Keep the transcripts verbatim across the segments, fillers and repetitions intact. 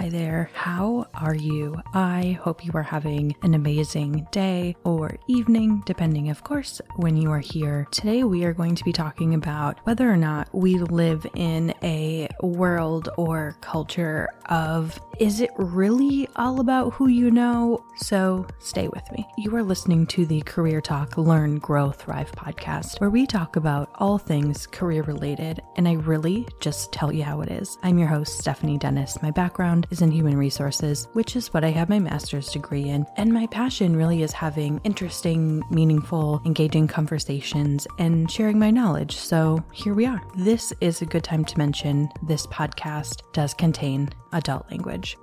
Hi there, how are you? I hope you are having an amazing day or evening, depending, of course, when you are here. Today we are going to be talking about whether or not we live in a world or culture of, is it really all about who you know? So stay with me. You are listening to the Career Talk Learn, Grow, Thrive podcast, where we talk about all things career related, and I really just tell you how it is. I'm your host, Stephanie Dennis. My background is in human resources, which is what I have my master's degree in. And my passion really is having interesting, meaningful, engaging conversations and sharing my knowledge. So here we are. This is a good time to mention this podcast does contain adult language.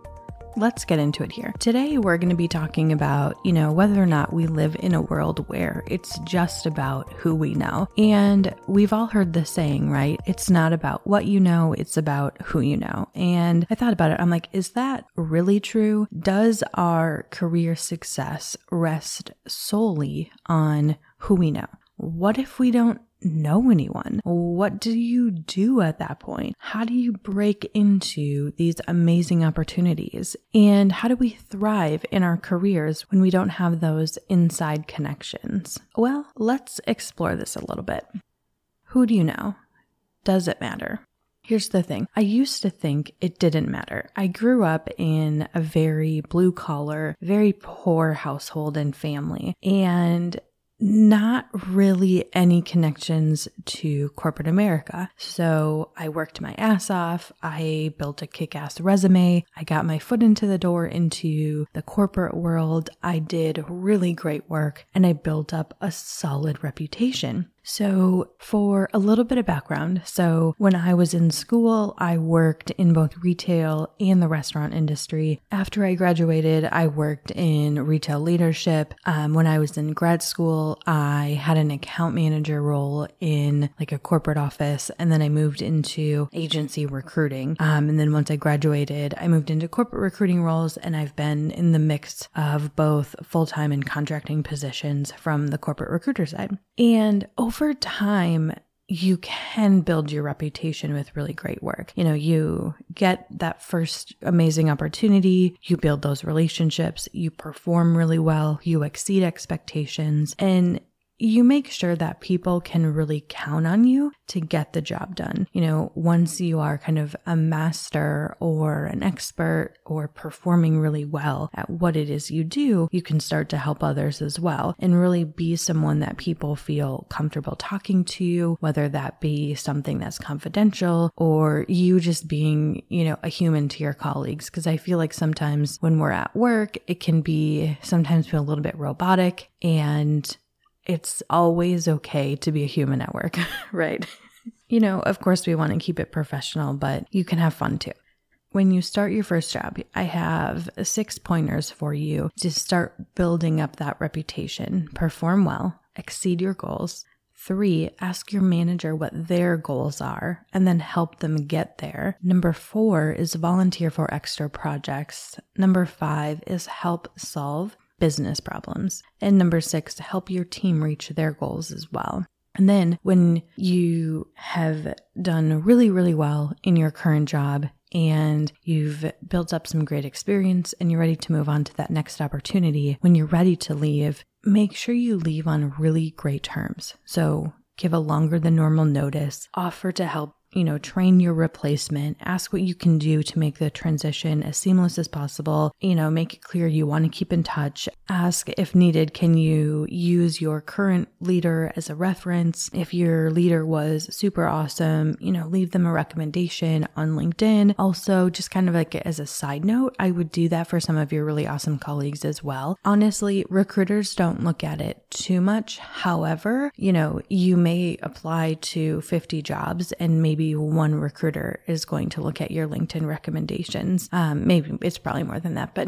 Let's get into it here. Today, we're going to be talking about, you know, whether or not we live in a world where it's just about who we know. And we've all heard the saying, right? It's not about what you know, it's about who you know. And I thought about it. I'm like, is that really true? Does our career success rest solely on who we know? What if we don't know anyone? What do you do at that point? How do you break into these amazing opportunities? And how do we thrive in our careers when we don't have those inside connections? Well, let's explore this a little bit. Who do you know? Does it matter? Here's the thing. I used to think it didn't matter. I grew up in a very blue collar, very poor household and family, and not really any connections to corporate America. So I worked my ass off. I built a kick-ass resume. I got my foot into the door into the corporate world. I did really great work and I built up a solid reputation. So for a little bit of background, so when I was in school, I worked in both retail and the restaurant industry. After I graduated, I worked in retail leadership. Um, when I was in grad school, I had an account manager role in like a corporate office, and then I moved into agency recruiting. Um, and then once I graduated, I moved into corporate recruiting roles, and I've been in the mix of both full-time and contracting positions from the corporate recruiter side. And over Over time, you can build your reputation with really great work. You know, you get that first amazing opportunity, you build those relationships, you perform really well, you exceed expectations, and you make sure that people can really count on you to get the job done. You know, once you are kind of a master or an expert or performing really well at what it is you do, you can start to help others as well and really be someone that people feel comfortable talking to, whether that be something that's confidential or you just being, you know, a human to your colleagues. Because I feel like sometimes when we're at work, it can be sometimes feel a little bit robotic, and it's always okay to be a human at work, right? You know, of course we want to keep it professional, but you can have fun too. When you start your first job, I have six pointers for you to start building up that reputation. Perform well, exceed your goals. Three, ask your manager what their goals are and then help them get there. Number four is volunteer for extra projects. Number five is help solve business problems. And number six, help your team reach their goals as well. And then when you have done really, really well in your current job and you've built up some great experience and you're ready to move on to that next opportunity, when you're ready to leave, make sure you leave on really great terms. So give a longer than normal notice, offer to help, you know, train your replacement, ask what you can do to make the transition as seamless as possible, you know, make it clear you want to keep in touch, ask if needed, can you use your current leader as a reference? If your leader was super awesome, you know, leave them a recommendation on LinkedIn. Also, just kind of like as a side note, I would do that for some of your really awesome colleagues as well. Honestly, recruiters don't look at it too much. However, you know, you may apply to fifty jobs and maybe Maybe one recruiter is going to look at your LinkedIn recommendations. Um, maybe it's probably more than that, but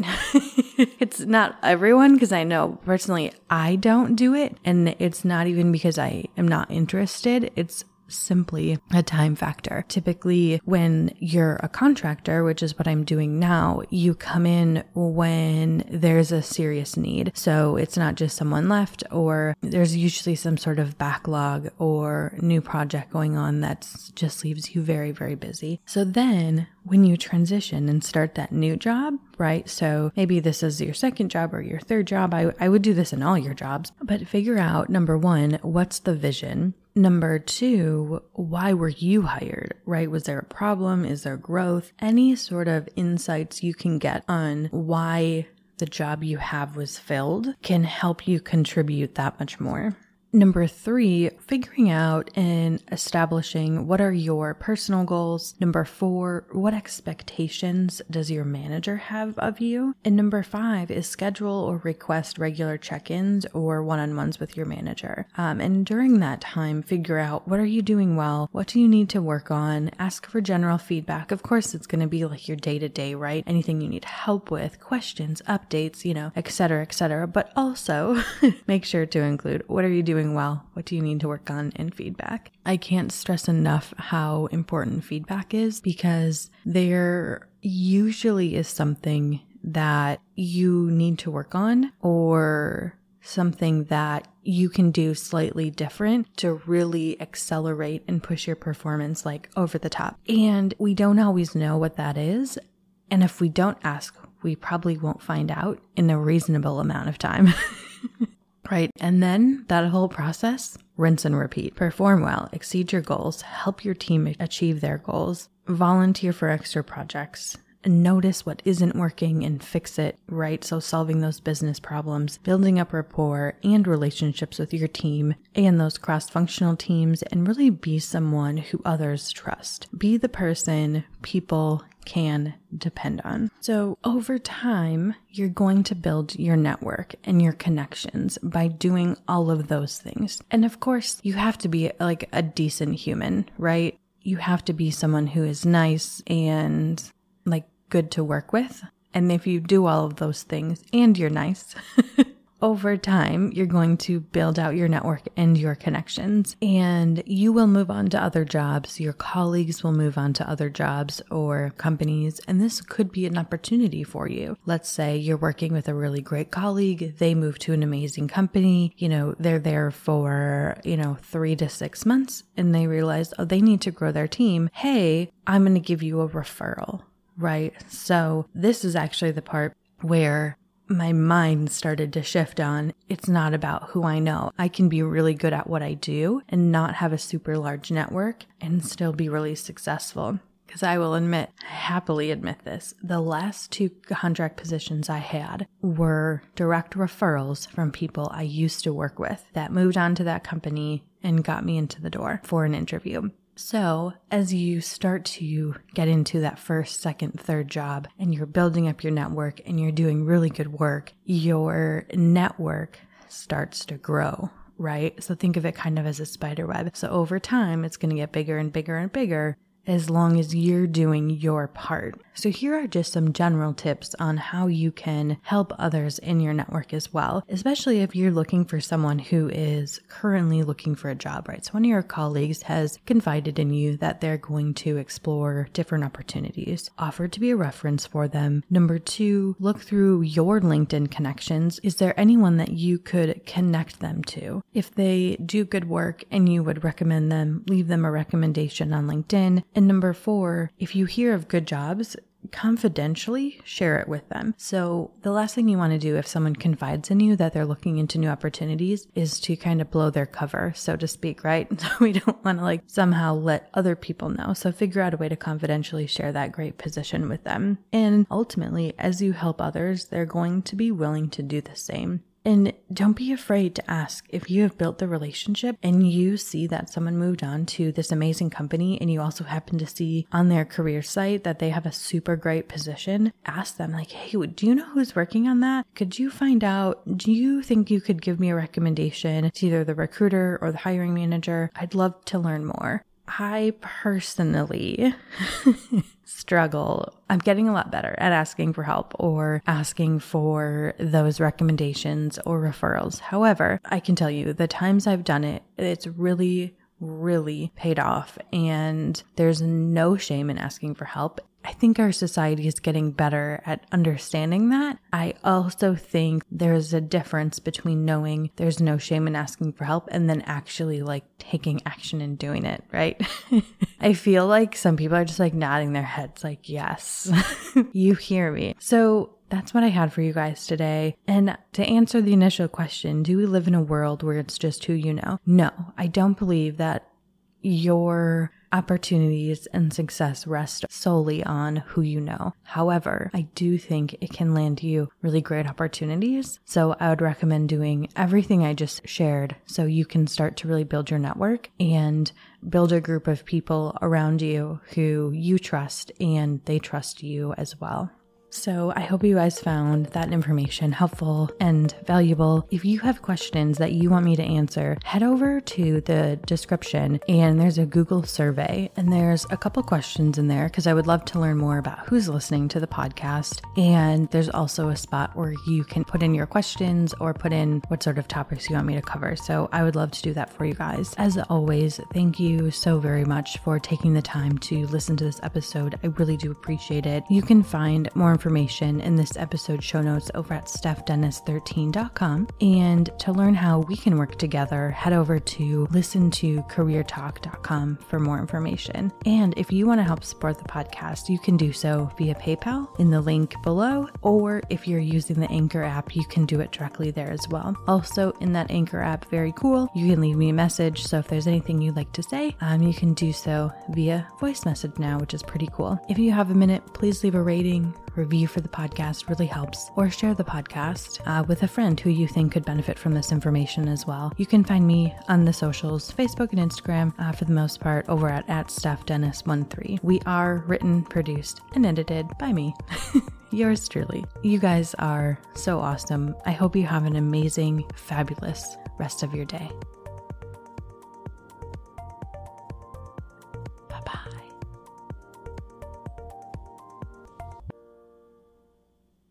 it's not everyone, because I know personally I don't do it. And it's not even because I am not interested. It's simply a time factor. Typically, when you're a contractor, which is what I'm doing now, you come in when there's a serious need. So it's not just someone left, or there's usually some sort of backlog or new project going on that just leaves you very, very busy. So then when you transition and start that new job, right? So maybe this is your second job or your third job. I, I would do this in all your jobs, but figure out, number one, what's the vision? Number two, why were you hired, right? Was there a problem? Is there growth? Any sort of insights you can get on why the job you have was filled can help you contribute that much more. Number three, figuring out and establishing what are your personal goals. Number four, what expectations does your manager have of you? And number five is schedule or request regular check-ins or one-on-ones with your manager. Um, and during that time, figure out what are you doing well? What do you need to work on? Ask for general feedback. Of course, it's going to be like your day-to-day, right? Anything you need help with, questions, updates, you know, et cetera, et cetera. But also make sure to include what are you doing well? What do you need to work on? And feedback. I can't stress enough how important feedback is, because there usually is something that you need to work on or something that you can do slightly different to really accelerate and push your performance like over the top. And we don't always know what that is. And if we don't ask, we probably won't find out in a reasonable amount of time. Right. And then that whole process, rinse and repeat. Perform well, exceed your goals, help your team achieve their goals, volunteer for extra projects, notice what isn't working and fix it, right? So solving those business problems, building up rapport and relationships with your team and those cross-functional teams, and really be someone who others trust. Be the person people can depend on. So over time, you're going to build your network and your connections by doing all of those things. And of course, you have to be like a decent human, right? You have to be someone who is nice and like good to work with. And if you do all of those things and you're nice, over time, you're going to build out your network and your connections, and you will move on to other jobs. Your colleagues will move on to other jobs or companies, and this could be an opportunity for you. Let's say you're working with a really great colleague. They move to an amazing company. You know, they're there for, you know, three to six months and they realize, oh, they need to grow their team. Hey, I'm going to give you a referral, right? So this is actually the part where my mind started to shift on, it's not about who I know. I can be really good at what I do and not have a super large network and still be really successful. Because I will admit, happily admit this, the last two contract positions I had were direct referrals from people I used to work with that moved on to that company and got me into the door for an interview. So as you start to get into that first, second, third job, and you're building up your network and you're doing really good work, your network starts to grow, right? So think of it kind of as a spider web. So over time, it's going to get bigger and bigger and bigger, as long as you're doing your part. So here are just some general tips on how you can help others in your network as well, especially if you're looking for someone who is currently looking for a job, right? So one of your colleagues has confided in you that they're going to explore different opportunities. Offer to be a reference for them. Number two, look through your LinkedIn connections. Is there anyone that you could connect them to? If they do good work and you would recommend them, leave them a recommendation on LinkedIn. And number four, if you hear of good jobs, confidentially share it with them. So the last thing you want to do if someone confides in you that they're looking into new opportunities is to kind of blow their cover, so to speak, right? So we don't want to like somehow let other people know. So figure out a way to confidentially share that great position with them. And ultimately, as you help others, they're going to be willing to do the same. And don't be afraid to ask. If you have built the relationship and you see that someone moved on to this amazing company and you also happen to see on their career site that they have a super great position, ask them like, hey, do you know who's working on that? Could you find out? Do you think you could give me a recommendation to either the recruiter or the hiring manager? I'd love to learn more. I personally struggle. I'm getting a lot better at asking for help or asking for those recommendations or referrals. However, I can tell you the times I've done it, it's really, really paid off. And there's no shame in asking for help. I think our society is getting better at understanding that. I also think there's a difference between knowing there's no shame in asking for help and then actually like taking action and doing it, right? I feel like some people are just like nodding their heads like, yes, you hear me. So that's what I had for you guys today. And to answer the initial question, do we live in a world where it's just who you know? No, I don't believe that your opportunities and success rest solely on who you know. However, I do think it can land you really great opportunities. So I would recommend doing everything I just shared so you can start to really build your network and build a group of people around you who you trust and they trust you as well. So I hope you guys found that information helpful and valuable. If you have questions that you want me to answer, head over to the description and there's a Google survey and there's a couple questions in there because I would love to learn more about who's listening to the podcast. And there's also a spot where you can put in your questions or put in what sort of topics you want me to cover. So I would love to do that for you guys. As always, thank you so very much for taking the time to listen to this episode. I really do appreciate it. You can find more information information in this episode show notes over at steph dennis thirteen dot com. And to learn how we can work together, head over to listen to career talk dot com for more information. And if you want to help support the podcast, you can do so via PayPal in the link below, or if you're using the Anchor app, you can do it directly there as well. Also in that Anchor app, very cool, you can leave me a message. So if there's anything you'd like to say, um, you can do so via voice message now, which is pretty cool. If you have a minute, please leave a rating, review for the podcast really helps, or share the podcast uh, with a friend who you think could benefit from this information as well. You can find me on the socials, Facebook and Instagram, uh, for the most part, over at, at Steph Dennis thirteen. We are written, produced, and edited by me. Yours truly. You guys are so awesome. I hope you have an amazing, fabulous rest of your day.